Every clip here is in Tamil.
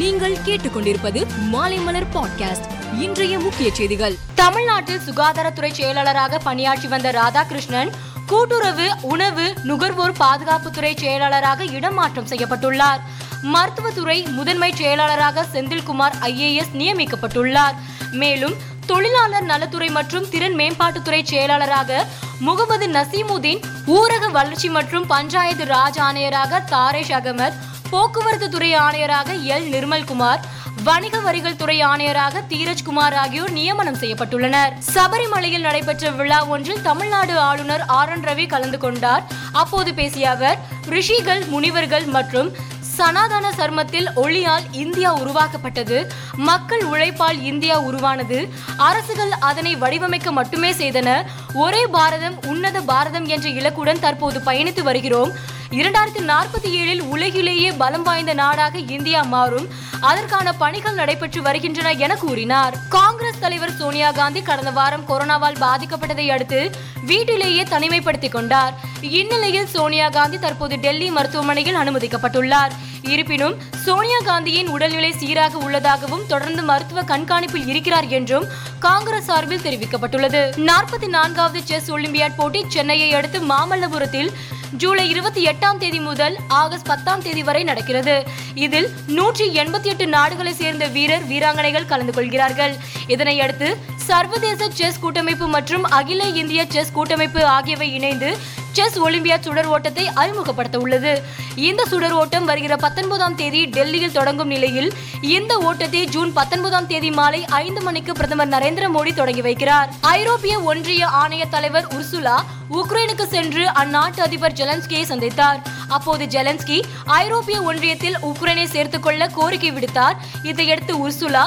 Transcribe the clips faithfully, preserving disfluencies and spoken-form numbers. நீங்கள் கேட்டுக்கொண்டிருப்பது மாலை மலர் பாட்காஸ்ட். இன்றைய முக்கிய செய்திகள். தமிழ்நாட்டில் சுகாதாரத்துறை செயலாளராக பணியாற்றி வந்த ராதாகிருஷ்ணன் கூட்டுறவு, உணவு, நுகர்வோர் பாதுகாப்புத்துறை செயலாளராக இடமாற்றம் செய்யப்பட்டுள்ளார். மருத்துவத்துறை முதன்மை செயலாளராக செந்தில்குமார் ஐ ஏ எஸ் நியமிக்கப்பட்டுள்ளார். மேலும் தொழிலாளர் நலத்துறை மற்றும் திறன் மேம்பாட்டுத்துறை செயலாளராக முகமது நசீமுதீன், ஊரக வளர்ச்சி மற்றும் பஞ்சாயத்து ராஜ் ஆணையராக தாரேஷ் அகமத், போக்குவரத்து துறை ஆணையராக எல் நிர்மல்குமார், வணிக வரிகள் துறை ஆணையராக தீரஜ்குமார் ஆகியோர் நியமனம் செய்யப்பட்டுள்ளனர். சபரிமலையில் நடைபெற்ற விழா ஒன்றில் தமிழ்நாடு ஆளுநர் ஆர் என் ரவி கலந்து கொண்டார். அப்போது பேசிய அவர், ரிஷிகள், முனிவர்கள் மற்றும் சனாதன சர்மத்தில் ஒளியால் இந்தியா உருவாக்கப்பட்டது. மக்கள் உழைப்பால் இந்தியா உருவானது. அரசுகள் அதனை வடிவமைக்க மட்டுமே செய்தன. ஒரே பாரதம், உன்னத பாரதம் என்ற இலக்குடன் தற்போது பயணித்து வருகிறோம். இரண்டாயிரத்தி நாற்பத்தி ஏழில் உலகிலேயே பலம் வாய்ந்த நாடாக இந்தியா மாறும். அதற்கான பணிகள் நடைபெற்று வருகின்றன என கூறினார். காங்கிரஸ் தலைவர் சோனியா காந்தி கடந்த வாரம் கொரோனாவால் பாதிக்கப்பட்டதை அடுத்து வீட்டிலேயே தனிமைப்படுத்திக் கொண்டார். இந்நிலையில் சோனியா காந்தி தற்போது டெல்லி மருத்துவமனையில் அனுமதிக்கப்பட்டுள்ளார். இருப்பினும் சோனியா காந்தியின் உடல்நிலை சீராக உள்ளதாகவும் தொடர்ந்து மருத்துவ கண்காணிப்பில் இருக்கிறார் என்றும் காங்கிரஸ் சார்பில் தெரிவிக்கப்பட்டுள்ளது. நாற்பத்தி நான்காவது செஸ் ஒலிம்பியாட் போட்டி சென்னையை அடுத்து மாமல்லபுரத்தில் ஜூலை இருபத்தி எட்டாம் தேதி முதல் ஆகஸ்ட் பத்தாம் தேதி வரை நடக்கிறது. இதில் நூற்றி எண்பத்தி எட்டு நாடுகளை சேர்ந்த வீரர் வீராங்கனைகள் கலந்து கொள்கிறார்கள். இதனையடுத்து சர்வதேச செஸ் கூட்டமைப்பு மற்றும் அகில இந்திய செஸ் கூட்டமைப்பு ஆகியவை இணைந்து செஸ் ஒலிம்பியாட் சுடர் ஓட்டத்தை அறிமுகப்படுத்த உள்ளது. இந்த சுடர் ஓட்டம் வருகிற பத்தொன்பதாம் தேதி டெல்லியில் தொடங்கும் நிலையில் இந்த ஓட்டத்தை ஜூன் பத்தொன்பதாம் தேதி மாலை ஐந்து மணிக்கு பிரதமர் நரேந்திர மோடி தொடங்கி வைக்கிறார். ஐரோப்பிய ஒன்றிய ஆணைய தலைவர் உர்சுலா உக்ரைனுக்கு சென்று அந்நாட்டு அதிபர் ஜெலன்ஸ்கியை சந்தித்தார். அப்போது ஜெலன்ஸ்கி ஐரோப்பிய ஒன்றியத்தில் உக்ரைனை சேர்த்துக் கொள்ள கோரிக்கை விடுத்தார். இதையடுத்து உர்சுலா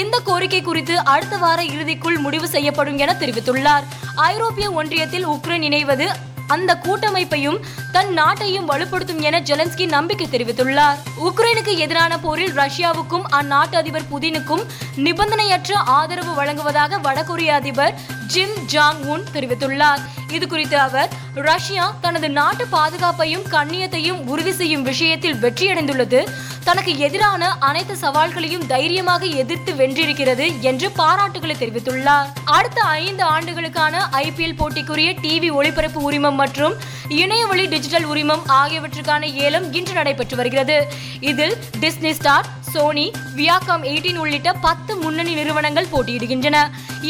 இந்த கோரிக்கை குறித்து அடுத்த வார இறுதிக்குள் முடிவு செய்யப்படும் என தெரிவித்துள்ளார். ஐரோப்பிய ஒன்றியத்தில் உக்ரைன் இணைவது அந்த கூட்டமைப்பையும் தன் நாட்டையும் வலுப்படுத்தும் என ஜெலன்ஸ்கி நம்பிக்கை தெரிவித்துள்ளார். உக்ரைனுக்கு எதிரான போரில் ரஷ்யாவுக்கும் அந்நாட்டு அதிபர் புதினுக்கும் நிபந்தனையற்ற ஆதரவு வழங்குவதாக வடகொரிய அதிபர் ஜிம் ஜாங் உன் தெரிவித்துள்ளார். இது குறித்து அவர், ரஷ்யா தனது நாட்டு பாதுகாப்பையும் கண்ணியத்தையும் உறுதி செய்யும் விஷயத்தில் வெற்றியடைந்துள்ளது. தனக்கு எதிரான அனைத்து சவால்களையும் தைரியமாக எதிர்த்து வென்றிருக்கிறது என்று பாராட்டுகளை தெரிவித்துள்ளார். அடுத்த ஐந்து ஆண்டுகளுக்கான ஐ பி எல் போட்டிக்குரிய டிவி ஒளிபரப்பு உரிமம் மற்றும் இணையவழி டிஜிட்டல் உரிமம் ஆகியவற்றுக்கான ஏலம் இன்று நடைபெற்று வருகிறது. இதில் Disney Star, Sony, Viacom eighteen உள்ளிட்ட பத்து முன்னணி நிறுவனங்கள் போட்டியிடுகின்றன.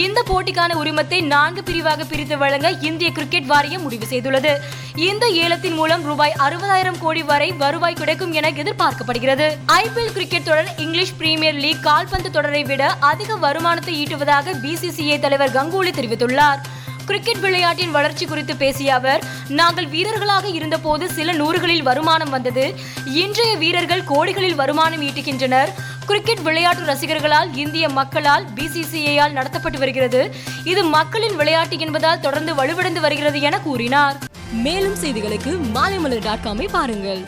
இந்த போட்டிக்கான உரிமத்தை நான்கு பிரிவாக பிரித்து வழங்க இந்திய கிரிக்கெட் வாரியம் முடிவு செய்துள்ளது. இந்த ஏலத்தின் மூலம் ரூபாய் அறுபதாயிரம் கோடி வரை வருவாய் கிடைக்கும் என எதிர்பார்க்கப்படுகிறது. ஐ பி எல் கிரிக்கெட் தொடர் இங்கிலீஷ் பிரீமியர் லீக் கால்பந்து தொடரை விட அதிக வருமானத்தை ஈட்டுவதாக பி சி சி ஐ தலைவர் கங்குலி தெரிவித்துள்ளார். கிரிக்கெட் விளையாட்டின் வளர்ச்சி குறித்து பேசிய அவர், நாங்கள் வீரர்களாக இருந்தபோது சில நூறுகளில் வருமானம் வந்தது. இன்றைய வீரர்கள் கோடிகளில் வருமானம் ஈட்டுகின்றனர். கிரிக்கெட் விளையாட்டு ரசிகர்களால், இந்திய மக்களால் பி சி சி ஐ ஆல் நடத்தப்பட்டு வருகிறது. இது மக்களின் விளையாட்டு என்பதால் தொடர்ந்து வலுவடைந்து வருகிறது என கூறினார். மேலும் செய்திகளுக்கு மாலைமலர் டாட் காமை பாருங்கள்.